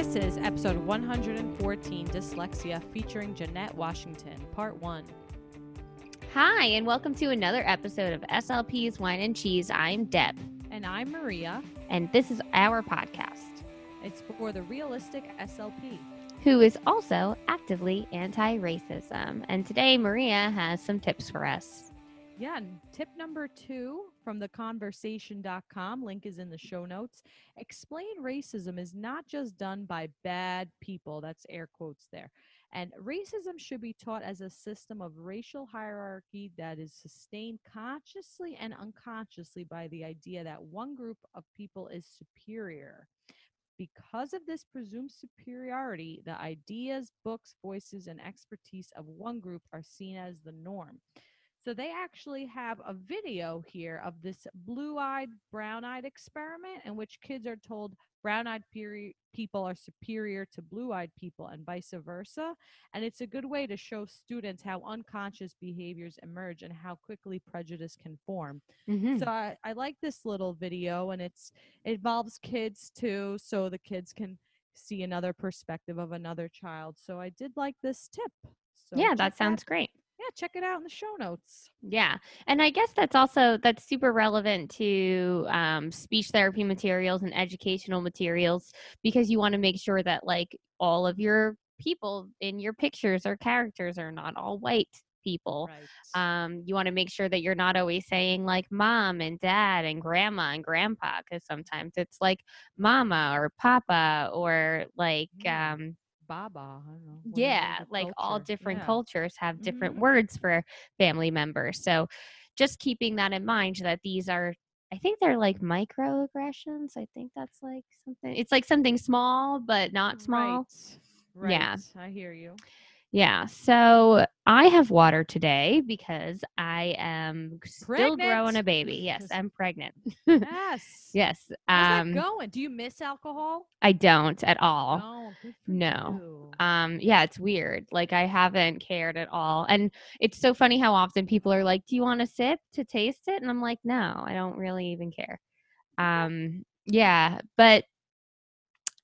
This is episode 114, Dyslexia, featuring Jeanette Washington, part one. Hi, and welcome to another episode of SLPs Wine and Cheese. I'm Deb. And I'm Maria. And this is our podcast. It's for the realistic SLP, who is also actively anti-racism. And today, Maria has some tips for us. Yeah, and tip number 2 from theconversation.com, link is in the show notes. Explain racism is not just done by bad people, that's air quotes there. And racism should be taught as a system of racial hierarchy that is sustained consciously and unconsciously by the idea that one group of people is superior. Because of this presumed superiority, the ideas, books, voices, and expertise of one group are seen as the norm. So they actually have a video here of this blue-eyed, brown-eyed experiment in which kids are told brown-eyed people are superior to blue-eyed people and vice versa. And it's a good way to show students how unconscious behaviors emerge and how quickly prejudice can form. Mm-hmm. So I like this little video, and it involves kids too, so the kids can see another perspective of another child. So I did like this tip. So yeah, that sounds great. Check it out in the show notes. Yeah. And I guess that's super relevant to speech therapy materials and educational materials, because you want to make sure that like all of your people in your pictures or characters are not all white people. Right. You want to make sure that you're not always saying like mom and dad and grandma and grandpa, because sometimes it's like mama or papa or like Baba. I don't know. Yeah, like all different cultures have different words for family members. So just keeping that in mind, that these are, I think they're like microaggressions. I think that's like something, it's like something small, but not small. Right. Yeah. I hear you. Yeah. So I have water today because I am still growing a baby. Yes, I'm pregnant. Yes. Yes. How's that going? Do you miss alcohol? I don't at all. Oh, good for you. Yeah, it's weird. Like I haven't cared at all. And it's so funny how often people are like, do you want a sip to taste it? And I'm like, no, I don't really even care. Yeah, but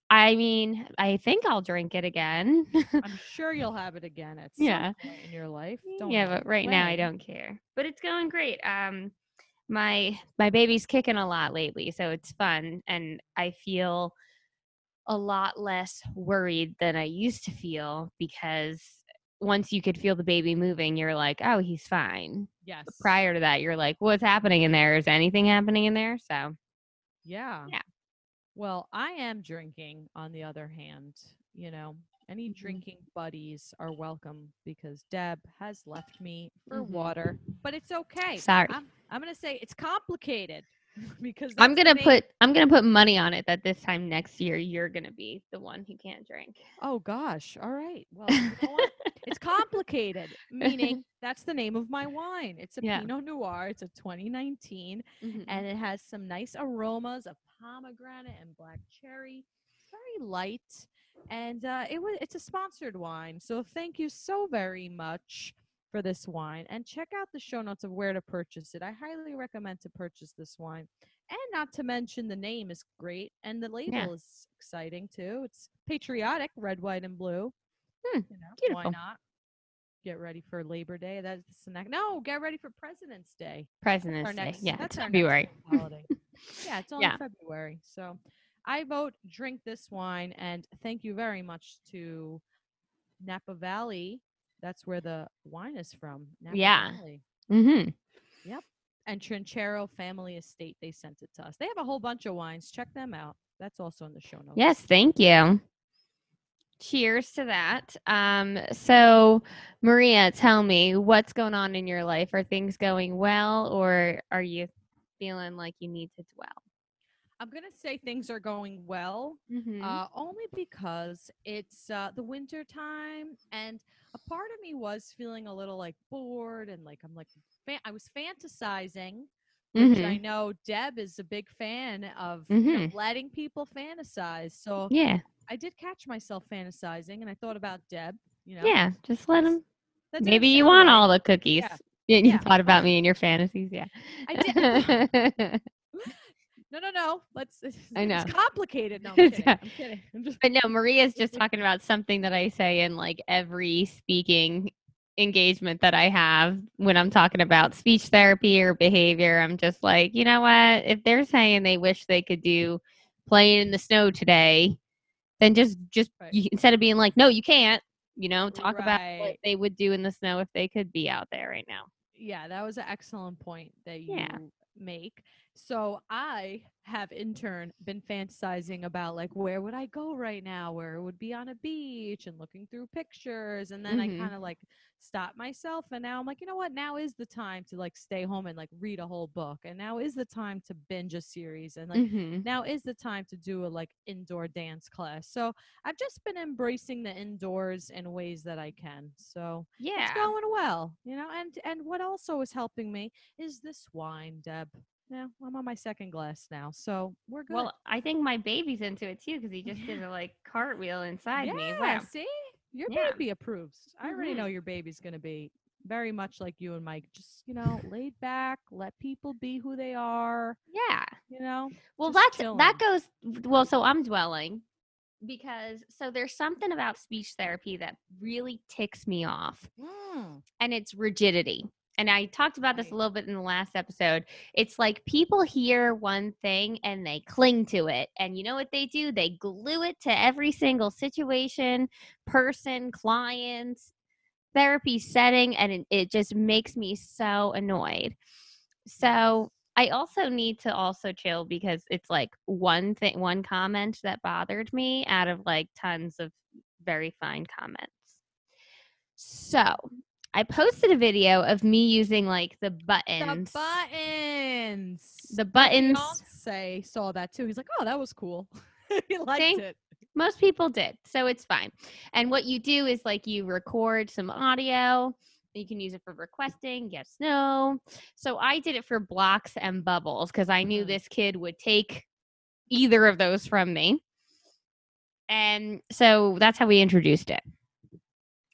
I mean, I think I'll drink it again. I'm sure you'll have it again at some point in your life. But right now I don't care. But it's going great. My baby's kicking a lot lately, so it's fun, and I feel a lot less worried than I used to feel, because once you could feel the baby moving, you're like, oh, he's fine. Yes. But prior to that, you're like, what's happening in there? Is anything happening in there? So yeah. Well, I am drinking, on the other hand. You know, any drinking buddies are welcome, because Deb has left me for water, but it's okay. Sorry. I'm going to say it's complicated, because I'm going to put money on it that this time next year, you're going to be the one who can't drink. Oh gosh. All right. Well, you know what? It's complicated, meaning that's the name of my wine. It's a Pinot Noir. It's a 2019, and it has some nice aromas of pomegranate and black cherry. It's very light, and it's a sponsored wine. So thank you so very much for this wine, and check out the show notes of where to purchase it. I highly recommend to purchase this wine, and not to mention the name is great, and the label is exciting too. It's patriotic, red, white, and blue. You know, beautiful. Why not? Get ready for Labor Day. That's the next. No, get ready for President's Day. President's Day. Yeah, that's February. Yeah, it's only February. So I vote drink this wine, and thank you very much to Napa Valley. That's where the wine is from. Napa Valley. Mm-hmm. Yep. And Trinchero Family Estate, they sent it to us. They have a whole bunch of wines. Check them out. That's also in the show notes. Yes, thank you. Cheers to that. So Maria, tell me what's going on in your life. Are things going well, or are you feeling like you need to dwell? I'm going to say things are going well, only because it's the winter time, and a part of me was feeling a little like bored, and like I was fantasizing, which I know Deb is a big fan of, you know, letting people fantasize. So yeah, I did catch myself fantasizing, and I thought about Deb, you know. Yeah, just let him. Maybe you want all the cookies. Yeah. You thought about me in your fantasies, I did. No, know. It's complicated. No, I'm kidding. I'm kidding. But no, Maria's just talking about something that I say in like every speaking engagement that I have when I'm talking about speech therapy or behavior. I'm just like, you know what? If they're saying they wish they could do playing in the snow today, then just right. Instead of being like, no, you can't, you know, talk right. about what they would do in the snow if they could be out there right now. Yeah, that was an excellent point that you make. So I have in turn been fantasizing about like, where would I go right now? Where it would be on a beach and looking through pictures. And then I kind of like stopped myself. And now I'm like, you know what? Now is the time to like stay home and like read a whole book. And now is the time to binge a series. And like, now is the time to do a like indoor dance class. So I've just been embracing the indoors in ways that I can. So it's going well, you know, and what also is helping me is this wine, Deb. Yeah, I'm on my second glass now, so we're good. Well, I think my baby's into it too, because he just did a like cartwheel inside me. Wow. See? Your baby approves. I already know your baby's going to be very much like you and Mike. Just, you know, laid back, let people be who they are. Yeah. You know? Well, so I'm dwelling because, so there's something about speech therapy that really ticks me off, and it's rigidity. And I talked about this a little bit in the last episode. It's like people hear one thing and they cling to it. And you know what they do? They glue it to every single situation, person, clients, therapy setting. And it just makes me so annoyed. So I also need to also chill because it's like one comment that bothered me out of like tons of very fine comments. So I posted a video of me using like the buttons. Say saw that too. He's like, oh, that was cool. He liked it. Most people did. So it's fine. And what you do is like you record some audio. You can use it for requesting. Yes, no. So I did it for blocks and bubbles because I knew this kid would take either of those from me. And so that's how we introduced it.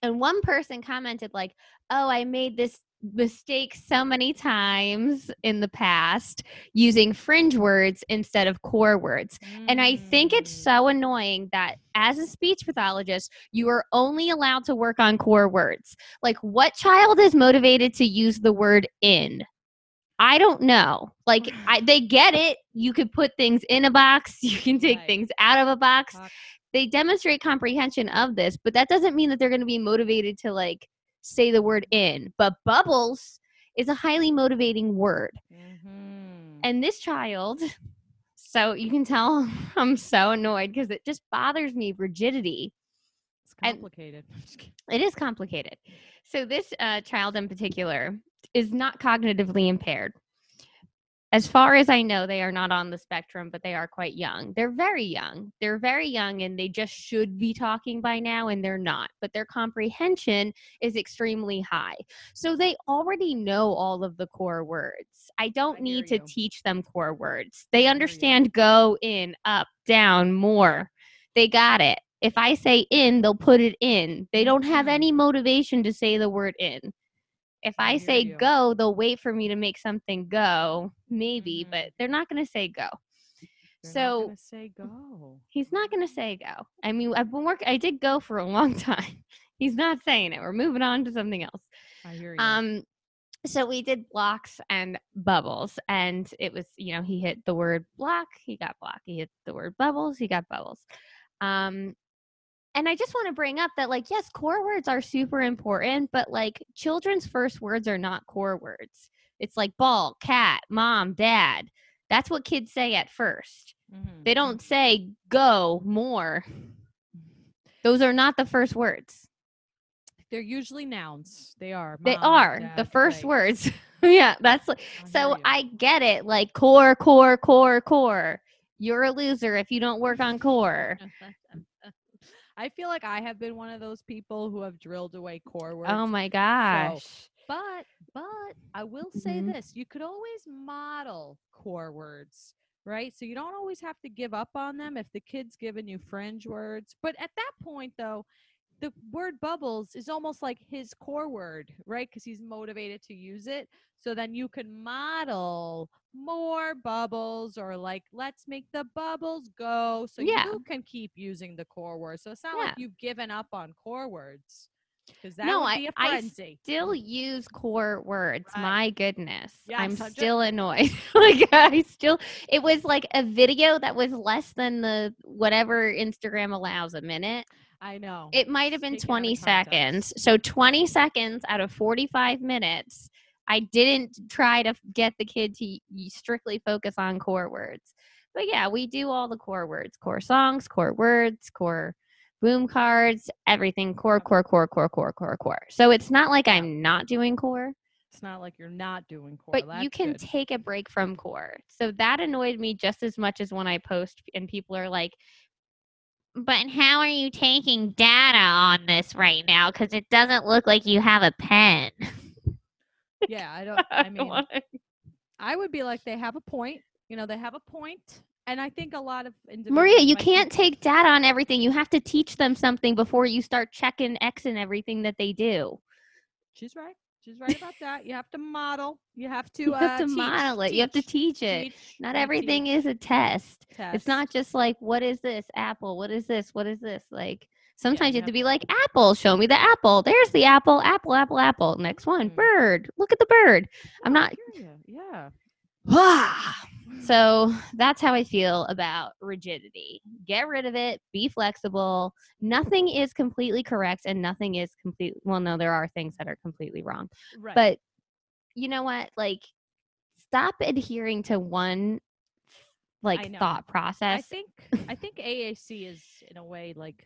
And one person commented like, oh, I made this mistake so many times in the past using fringe words instead of core words. And I think it's so annoying that as a speech pathologist, you are only allowed to work on core words. Like, what child is motivated to use the word in? I don't know. Like, they get it. You could put things in a box. You can take things out of a box. They demonstrate comprehension of this, but that doesn't mean that they're going to be motivated to like say the word in. But bubbles is a highly motivating word. And this child, so you can tell I'm so annoyed because it just bothers me, rigidity. It's complicated. It is complicated. So this child in particular is not cognitively impaired. As far as I know, they are not on the spectrum, but they are quite young. They're very young. They're very young, and they just should be talking by now, and they're not. But their comprehension is extremely high. So they already know all of the core words. I don't need to teach them core words. They understand go, in, up, down, more. They got it. If I say in, they'll put it in. They don't have any motivation to say the word in. If I say go, they'll wait for me to make something go, maybe, but they're not going to say go. He's not going to say go. I mean, I did go for a long time. He's not saying it. We're moving on to something else. I hear you. So we did blocks and bubbles, and it was, you know, he hit the word block, he got block. He hit the word bubbles, he got bubbles. And I just want to bring up that, like, yes, core words are super important, but, like, children's first words are not core words. It's like ball, cat, mom, dad. That's what kids say at first. They don't say go, more. Those are not the first words. They're usually nouns. They are. Mom, they are. Dad, the first words. Yeah, that's like, so I get it. Like, core. You're a loser if you don't work on core. I feel like I have been one of those people who have drilled away core words. Oh my gosh. So, but I will say this, you could always model core words, right? So you don't always have to give up on them if the kid's giving you fringe words. But at that point though, the word bubbles is almost like his core word, right? Because he's motivated to use it. So then you can model more bubbles, or like, let's make the bubbles go. So you can keep using the core word. So it's not like you've given up on core words. Because that would be a frenzy. I still use core words. Right. My goodness. Yes, I'm still annoyed. Like it was like a video that was less than the whatever Instagram allows, a minute. I know. It might have been 20 seconds. So 20 seconds out of 45 minutes, I didn't try to get the kid to strictly focus on core words. But yeah, we do all the core words, core songs, core words, core boom cards, everything, core. So it's not like I'm not doing core. It's not like you're not doing core. But that's you can take a break from core. So that annoyed me just as much as when I post and people are like, but how are you taking data on this right now? Because it doesn't look like you have a pen. Yeah, I would be like, they have a point. You know, they have a point. And I think a lot of individuals, Maria, you can't take data on everything. You have to teach them something before you start checking X and everything that they do. She's right. She's right about that. You have to model. You have to You have to teach it. Not everything is a test. It's not just like, what is this? Apple. What is this? What is this? Like sometimes you have to be like, apple. Show me the apple. There's the apple. Apple. Apple. Apple. Next one. Bird. Look at the bird. I'm not. Yeah. So that's how I feel about rigidity. Get rid of it. Be flexible. Nothing is completely correct and nothing is complete. Well, no, there are things that are completely wrong. Right. But you know what? Like, stop adhering to one thought process. I think AAC is in a way like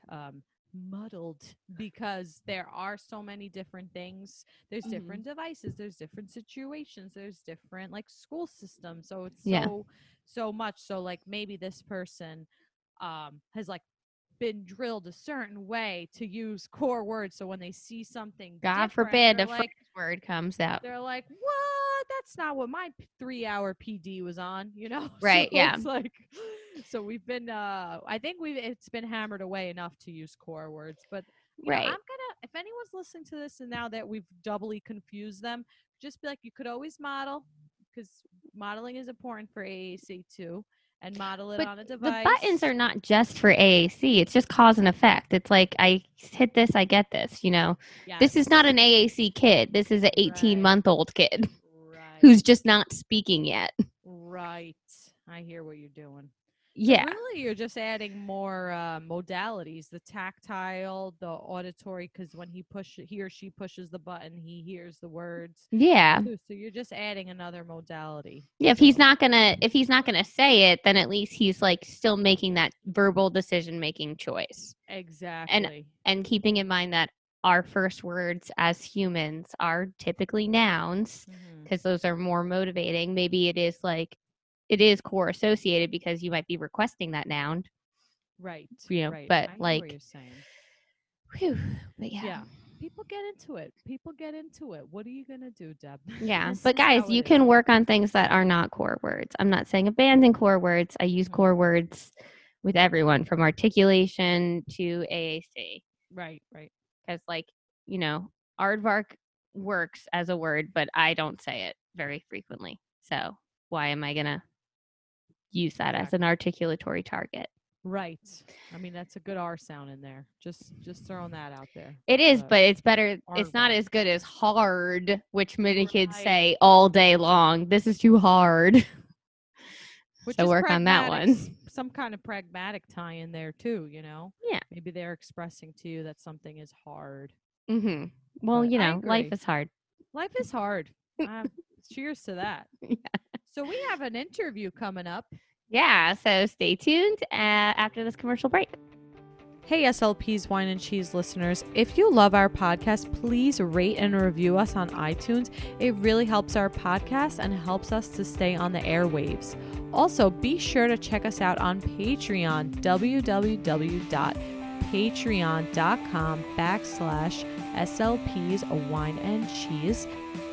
muddled because there are so many different things. There's different devices, there's different situations, there's different like school systems. So it's so much. So like maybe this person has like been drilled a certain way to use core words. So when they see something, God forbid, a French word comes out, they're like, what? That's not what my 3-hour PD was on, you know? Right. So it's like, so we've been, it's been hammered away enough to use core words, but if anyone's listening to this and now that we've doubly confused them, just be like, you could always model, because modeling is important for AAC too. And model it on a device. The buttons are not just for AAC. It's just cause and effect. It's like, I hit this, I get this, you know. Yes. This is not an AAC kid. This is an 18-month-old kid who's just not speaking yet. Right. I hear what you're doing. Yeah. So really, you're just adding more modalities, the tactile, the auditory, because when he or she pushes the button, he hears the words. Yeah. So you're just adding another modality. Yeah. If he's not gonna say it, then at least he's like still making that verbal decision-making choice. Exactly. And keeping in mind that our first words as humans are typically nouns, because those are more motivating. Maybe it is like, it is core associated because you might be requesting that noun. Right. You know, right. But I like, know what you're saying. Whew, but yeah. People get into it. What are you going to do, Deb? Yeah. But guys, you can work on things that are not core words. I'm not saying abandon core words. I use core words with everyone from articulation to AAC. Right. Because like, you know, aardvark works as a word, but I don't say it very frequently. So why am I going to use that as an articulatory target? Right. I mean, that's a good R sound in there. Just throwing that out there. It is, but it's better. It's not as good as hard, which many kids say all day long. This is too hard. Which so work on that one. Some kind of pragmatic tie in there too, you know? Yeah. Maybe they're expressing to you that something is hard. Mm-hmm. Well, but you know, life is hard. Life is hard. Cheers to that. Yeah. So we have an interview coming up. Yeah, so stay tuned after this commercial break. Hey, SLPs Wine and Cheese listeners. If you love our podcast, please rate and review us on iTunes. It really helps our podcast and helps us to stay on the airwaves. Also, be sure to check us out on Patreon, www.patreon.com/SLPs Wine and Cheese.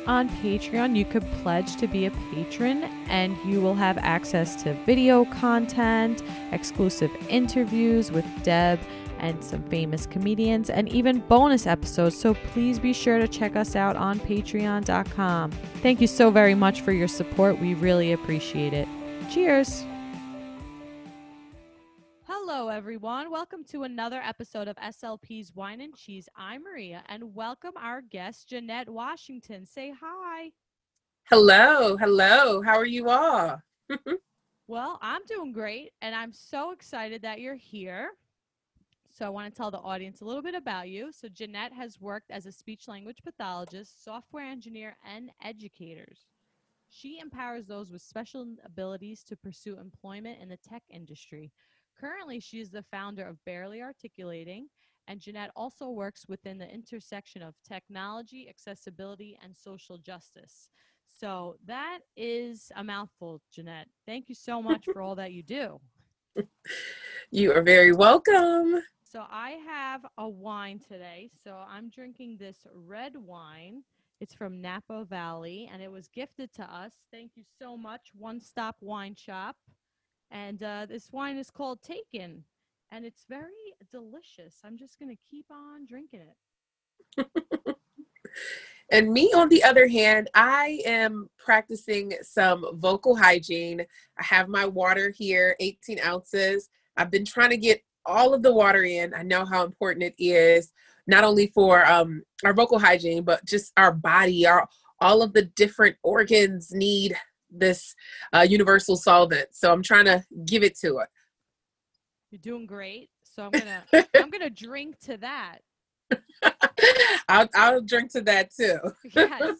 On Patreon, you could pledge to be a patron and you will have access to video content, exclusive interviews with Deb, and some famous comedians, and even bonus episodes, so please be sure to check us out on patreon.com. Thank you so very much for your support. We really appreciate it. Cheers! Hello, everyone. Welcome to another episode of SLPs Wine and Cheese. I'm Maria, and welcome our guest, Jeanette Washington. Say hi. Hello. Hello. How are you all? Well, I'm doing great, and I'm so excited that you're here. So I want to tell the audience a little bit about you. So Jeanette has worked as a speech-language pathologist, software engineer, and educators. She empowers those with special abilities to pursue employment in the tech industry. Currently, she is the founder of Barely Articulating, and Jeanette also works within the intersection of technology, accessibility, and social justice. So that is a mouthful, Jeanette. Thank you so much for all that you do. You are very welcome. So I have a wine today. So I'm drinking this red wine. It's from Napa Valley, and it was gifted to us. Thank you so much, One Stop Wine Shop. And this wine is called Taken, and it's very delicious. I'm just going to keep on drinking it. And me, on the other hand, I am practicing some vocal hygiene. I have my water here, 18 ounces. I've been trying to get all of the water in. I know how important it is, not only for our vocal hygiene, but just our body. All of the different organs need this universal solvent. So I'm trying to give it to it. You're doing great. So I'm gonna drink to that. I'll drink to that too. Yes.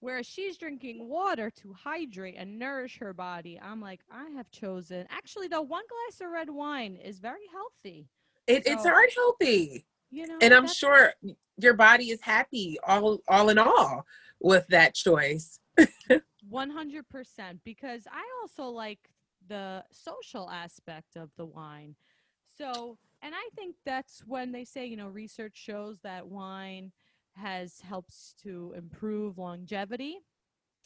Whereas she's drinking water to hydrate and nourish her body. I'm like, I have chosen. Actually, though, one glass of red wine is very healthy. It's hard healthy. You know, and I'm sure your body is happy all in all with that choice. 100%, because I also like the social aspect of the wine. So, and I think that's when they say, you know, research shows that wine helps to improve longevity.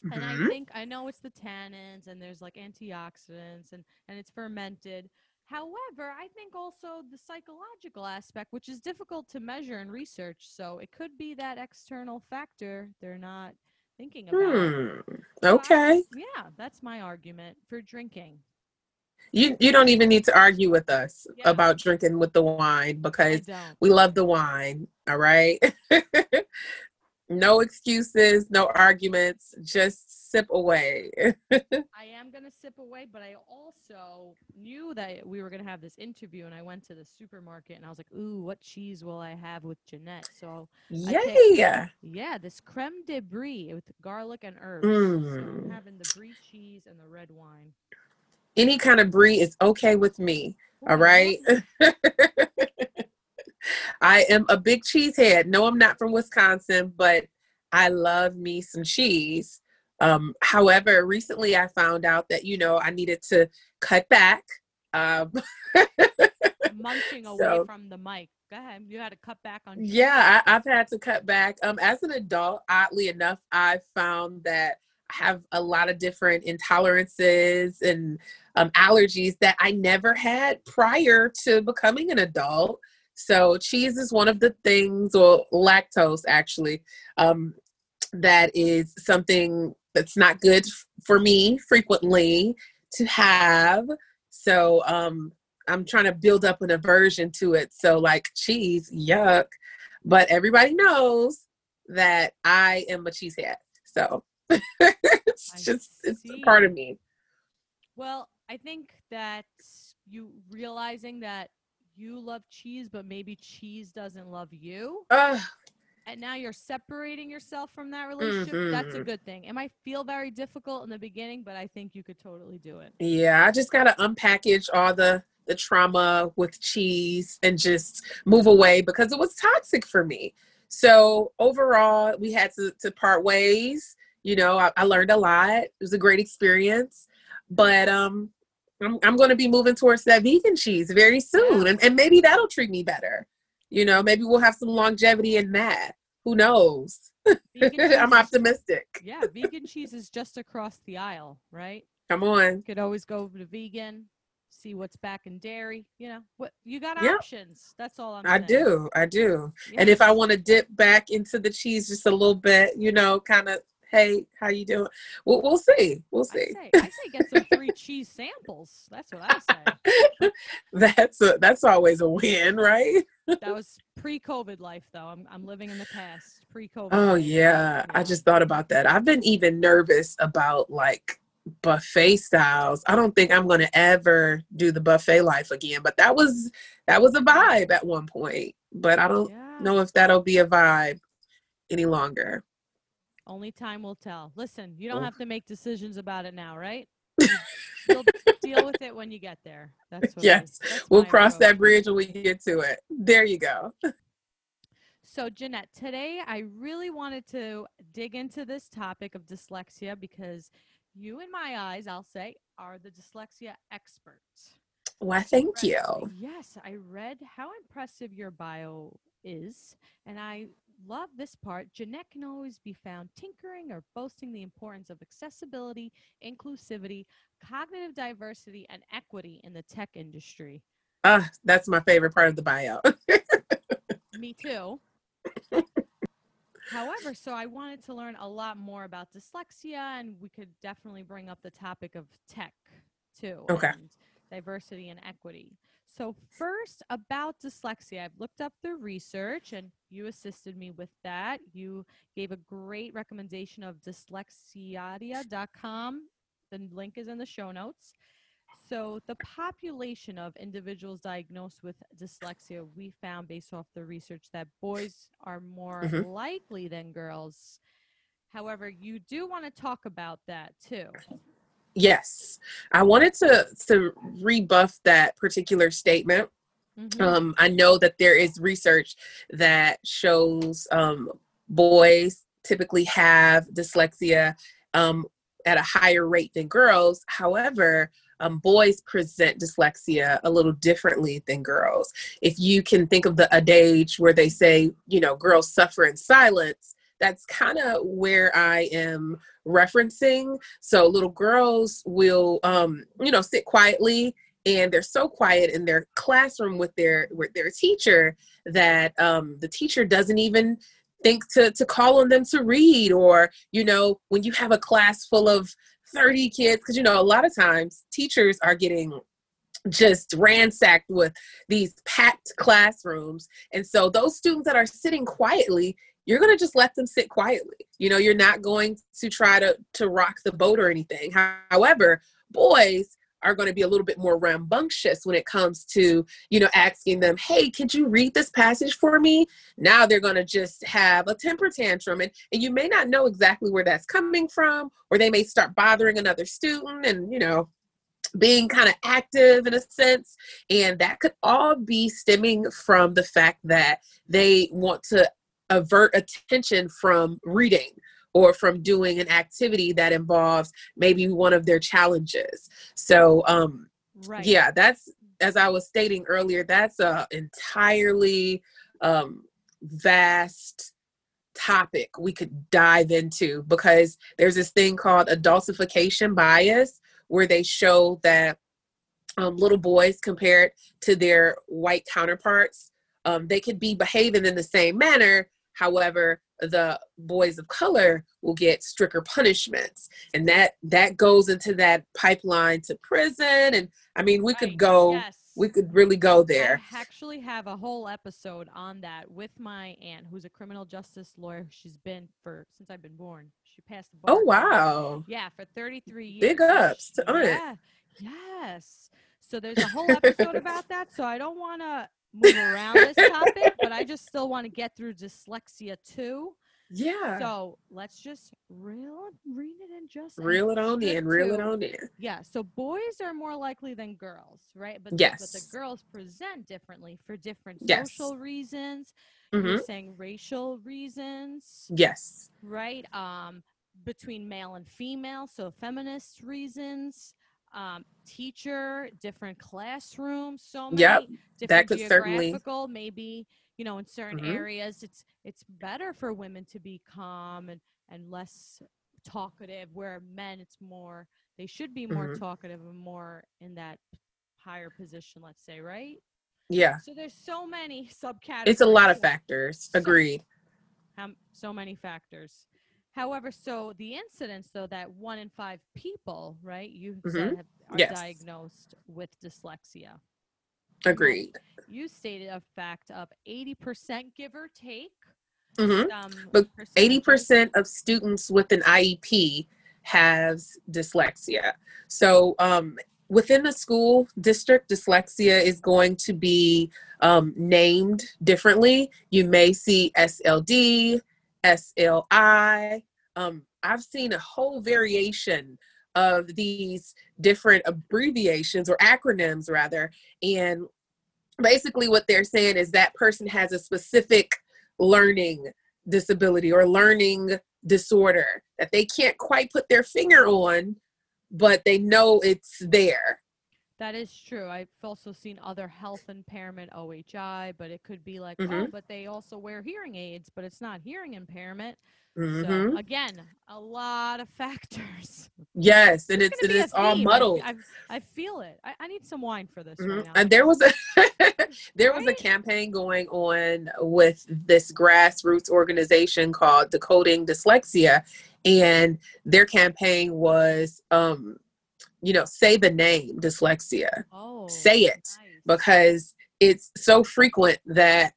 Mm-hmm. And I think, I know it's the tannins and there's like antioxidants and it's fermented. However, I think also the psychological aspect, which is difficult to measure in research. So it could be that external factor they're not thinking about. Okay. Yeah, that's my argument for drinking. You don't even need to argue with us about drinking with the wine, because we love the wine. All right. No excuses, no arguments, just sip away. I am going to sip away, but I also knew that we were going to have this interview, and I went to the supermarket and I was like, ooh, what cheese will I have with Jeanette? So this creme de brie with garlic and herbs. So I'm having the brie cheese and the red wine. Any kind of brie is okay with me. All right. I am a big cheese head. No, I'm not from Wisconsin, but I love me some cheese. However, recently I found out that, you know, I needed to cut back. Munching away from the mic. Go ahead. You had to cut back on cheese. Yeah, I've had to cut back. As an adult, oddly enough, I found that I have a lot of different intolerances and allergies that I never had prior to becoming an adult. So cheese is one of the things, or lactose actually, that is something that's not good for me frequently to have. So I'm trying to build up an aversion to it. So like cheese, yuck. But everybody knows that I am a cheesehead. So it's a part of me. Well, I think that you realizing that you love cheese, but maybe cheese doesn't love you. And now you're separating yourself from that relationship. Mm-hmm. That's a good thing. It might feel very difficult in the beginning, but I think you could totally do it. Yeah, I just got to unpackage all the trauma with cheese and just move away, because it was toxic for me. So overall, we had to part ways. You know, I learned a lot. It was a great experience, but I'm going to be moving towards that vegan cheese very soon, and maybe that'll treat me better. You know, maybe we'll have some longevity in that. Who knows? I'm optimistic. Yeah, vegan cheese is just across the aisle, right? Come on. You could always go to vegan. see what's back in dairy, you know, what you got options. That's all I'm saying. I do. Yeah. And if I want to dip back into the cheese just a little bit, you know, kind of, hey, how you doing? We'll see. We'll see. I say get some free cheese samples. That's what I say. That's always a win, right? That was pre-COVID life, though. I'm living in the past, pre-COVID. Oh, yeah. I just thought about that. I've been even nervous about, like, buffet styles. I don't think I'm going to ever do the buffet life again, but that was a vibe at one point, but I don't know if that'll be a vibe any longer. Only time will tell. Listen, you don't have to make decisions about it now, right? You'll deal with it when you get there. That's what we'll cross that bridge when we get to it. There you go. So, Jeanette, today I really wanted to dig into this topic of dyslexia because you, in my eyes, I'll say, are the dyslexia experts. Well, thank you. Yes, I read how impressive your bio is, and I love this part. Jeanette can always be found tinkering or boasting the importance of accessibility, inclusivity, cognitive diversity, and equity in the tech industry. That's my favorite part of the bio. Me too. However, so I wanted to learn a lot more about dyslexia, and we could definitely bring up the topic of tech too. Okay. And diversity and equity. So first, about dyslexia, I've looked up the research and you assisted me with that. You gave a great recommendation of dyslexia.com. The link is in the show notes. So the population of individuals diagnosed with dyslexia, we found based off the research that boys are more likely than girls. However, you do want to talk about that too. Yes. I wanted to rebuff that particular statement. I know that there is research that shows boys typically have dyslexia at a higher rate than girls. However, boys present dyslexia a little differently than girls. If you can think of the adage where they say, you know, girls suffer in silence, that's kind of where I am referencing. So little girls will, you know, sit quietly, and they're so quiet in their classroom with their teacher that the teacher doesn't even think to call on them to read. Or, you know, when you have a class full of 30 kids, because, you know, a lot of times teachers are getting just ransacked with these packed classrooms. And so those students that are sitting quietly, you're going to just let them sit quietly. You know, you're not going to try to rock the boat or anything. However, boys are going to be a little bit more rambunctious when it comes to, you know, asking them, hey, could you read this passage for me? Now they're going to just have a temper tantrum. And you may not know exactly where that's coming from, or they may start bothering another student and, you know, being kind of active in a sense. And that could all be stemming from the fact that they want to avert attention from reading or from doing an activity that involves maybe one of their challenges. So, that's, as I was stating earlier, that's a entirely vast topic we could dive into, because there's this thing called adultification bias, where they show that little boys compared to their white counterparts, they could be behaving in the same manner. However, the boys of color will get stricter punishments. And that goes into that pipeline to prison. And I mean, we could go, we could really go there. I actually have a whole episode on that with my aunt, who's a criminal justice lawyer. She's been since I've been born. She passed the bar. Oh, wow. Yeah, for 33 years. Big ups to aunt. Yeah. Yes. So there's a whole episode about that. So I don't want to move around this topic, but I just still want to get through dyslexia too. Yeah. So let's just reel it on in. Yeah. So boys are more likely than girls, right? But but the girls present differently for different social reasons. You're saying racial reasons. Yes. Right. Between male and female, so feminist reasons. Teacher, different classrooms, so many different geographical, maybe, you know, in certain areas, it's better for women to be calm and less talkative, where men, they should be more talkative and more in that higher position, let's say, right? Yeah. So there's so many subcategories. It's a lot of factors. Agreed. So many factors. However, so the incidence, though, that 1 in 5 people, right, you are diagnosed with dyslexia. Agreed. You stated a fact of 80%, give or take. But 80% of students with an IEP has dyslexia. So within the school district, dyslexia is going to be named differently. You may see SLD, SLI. I've seen a whole variation of these different abbreviations or acronyms, rather. And basically what they're saying is that person has a specific learning disability or learning disorder that they can't quite put their finger on, but they know it's there. That is true. I've also seen other health impairment, OHI, but it could be like, oh, but they also wear hearing aids, but it's not hearing impairment. So again, a lot of factors. Yes, and it's all muddled. I feel it. I need some wine for this right now. And there was a there was a campaign going on with this grassroots organization called Decoding Dyslexia, and their campaign was say the name dyslexia. Say it, because it's so frequent that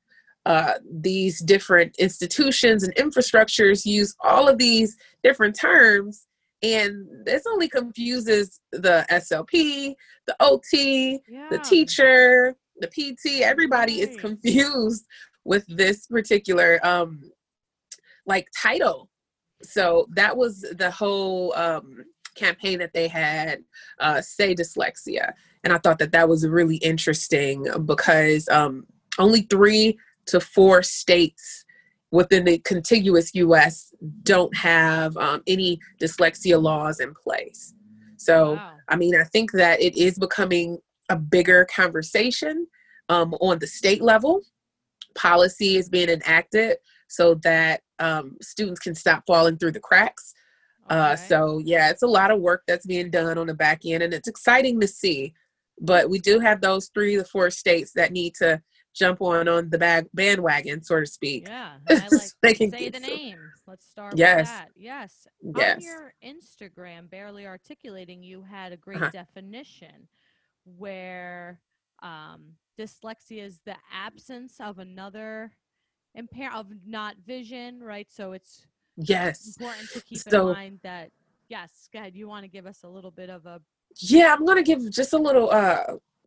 these different institutions and infrastructures use all of these different terms, and this only confuses the SLP, the OT, the teacher, the PT. Everybody is confused with this particular title. So that was the whole campaign that they had, Say Dyslexia. And I thought that was really interesting because only 3 to 4 states within the contiguous U.S. don't have any dyslexia laws in place. So, I think that it is becoming a bigger conversation on the state level. Policy is being enacted so that students can stop falling through the cracks. It's a lot of work that's being done on the back end, and it's exciting to see. But we do have those 3 to 4 states that need to jump on the bandwagon, so to speak. Yeah, I like say the name. Let's start with that. Yes. On your Instagram, Barely Articulating, you had a great definition where dyslexia is the absence of another of not vision, right? So it's important to keep in mind that. Yes, go ahead. You want to give us a little bit of a. Yeah, I'm going to give just a little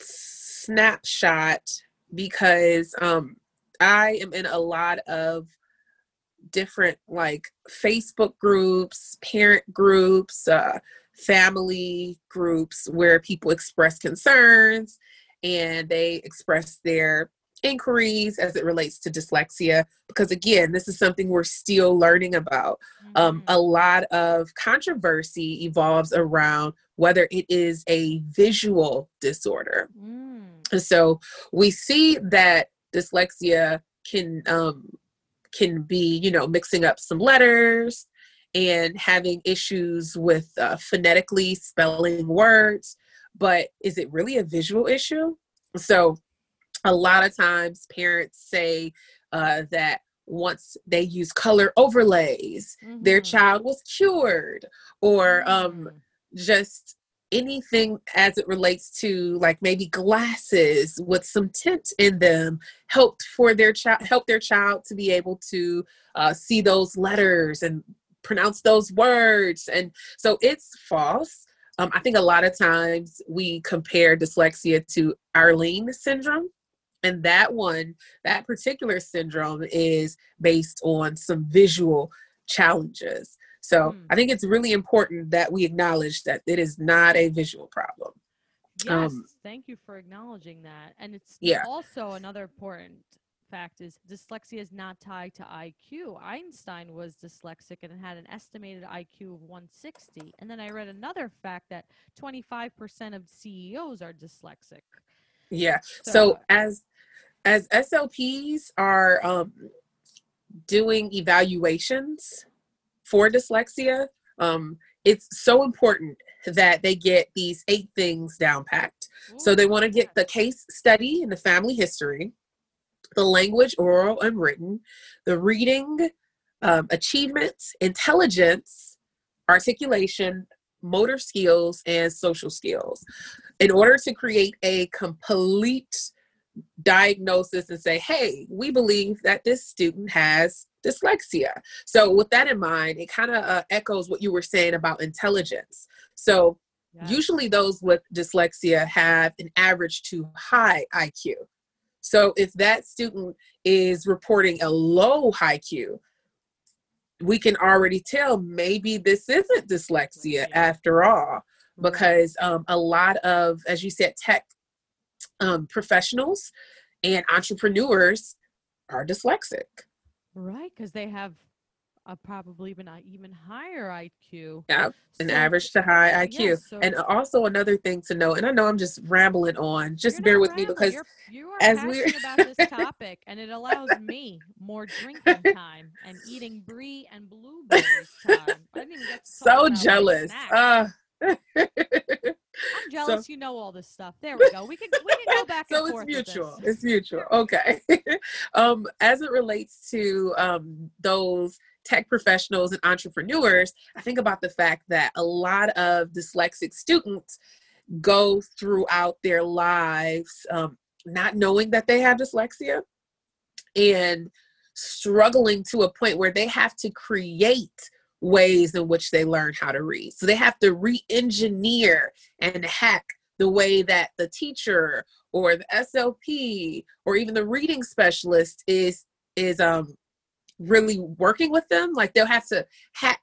snapshot. Because I am in a lot of different Facebook groups, parent groups, family groups where people express concerns and they express their inquiries as it relates to dyslexia. Because again, this is something we're still learning about. A lot of controversy evolves around whether it is a visual disorder. So we see that dyslexia can be, mixing up some letters and having issues with phonetically spelling words. But is it really a visual issue? So a lot of times parents say that once they use color overlays, their child was cured, or just anything as it relates to maybe glasses with some tint in them helped their child to be able to see those letters and pronounce those words. And so it's false. I think a lot of times we compare dyslexia to Irlen syndrome. And that particular syndrome is based on some visual challenges. So I think it's really important that we acknowledge that it is not a visual problem. Yes, thank you for acknowledging that. And it's also another important fact is dyslexia is not tied to IQ. Einstein was dyslexic and had an estimated IQ of 160. And then I read another fact that 25% of CEOs are dyslexic. Yeah. So as SLPs are doing evaluations for dyslexia, it's so important that they get these 8 things down packed. So they want to get the case study and the family history, the language, oral and written, the reading, achievements, intelligence, articulation, motor skills, and social skills in order to create a complete diagnosis and say, hey, we believe that this student has dyslexia. So with that in mind, it kind of echoes what you were saying about intelligence. So usually those with dyslexia have an average to high IQ. So if that student is reporting a low IQ, we can already tell maybe this isn't dyslexia after all, because a lot of, as you said, tech professionals and entrepreneurs are dyslexic. Right, because they have probably been even higher IQ. Yeah, an average to high IQ. Yeah, so, and also another thing to know, and I know I'm just rambling on, just bear with me because you are as we're about this topic, and it allows me more drinking time and eating brie and blueberries time. I didn't even get so jealous. I'm jealous, so, you know all this stuff. There we go. We can go back and forth. So it's mutual. It's mutual. Okay. As it relates to those tech professionals and entrepreneurs, I think about the fact that a lot of dyslexic students go throughout their lives not knowing that they have dyslexia and struggling to a point where they have to create ways in which they learn how to read. So they have to re-engineer and hack the way that the teacher or the SLP or even the reading specialist is really working with them. Like they'll have to hack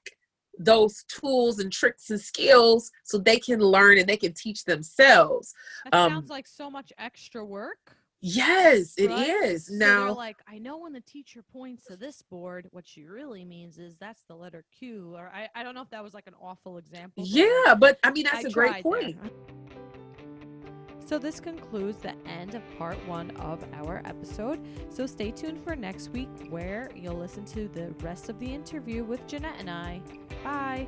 those tools and tricks and skills so they can learn and they can teach themselves. That sounds like so much extra work. Yes, it is. So now, they're like, I know when the teacher points to this board, what she really means is that's the letter Q. Or I don't know if that was like an awful example. Yeah, but I mean, that's a great point. There. So this concludes the end of part 1 of our episode. So stay tuned for next week where you'll listen to the rest of the interview with Jeanette and I. Bye.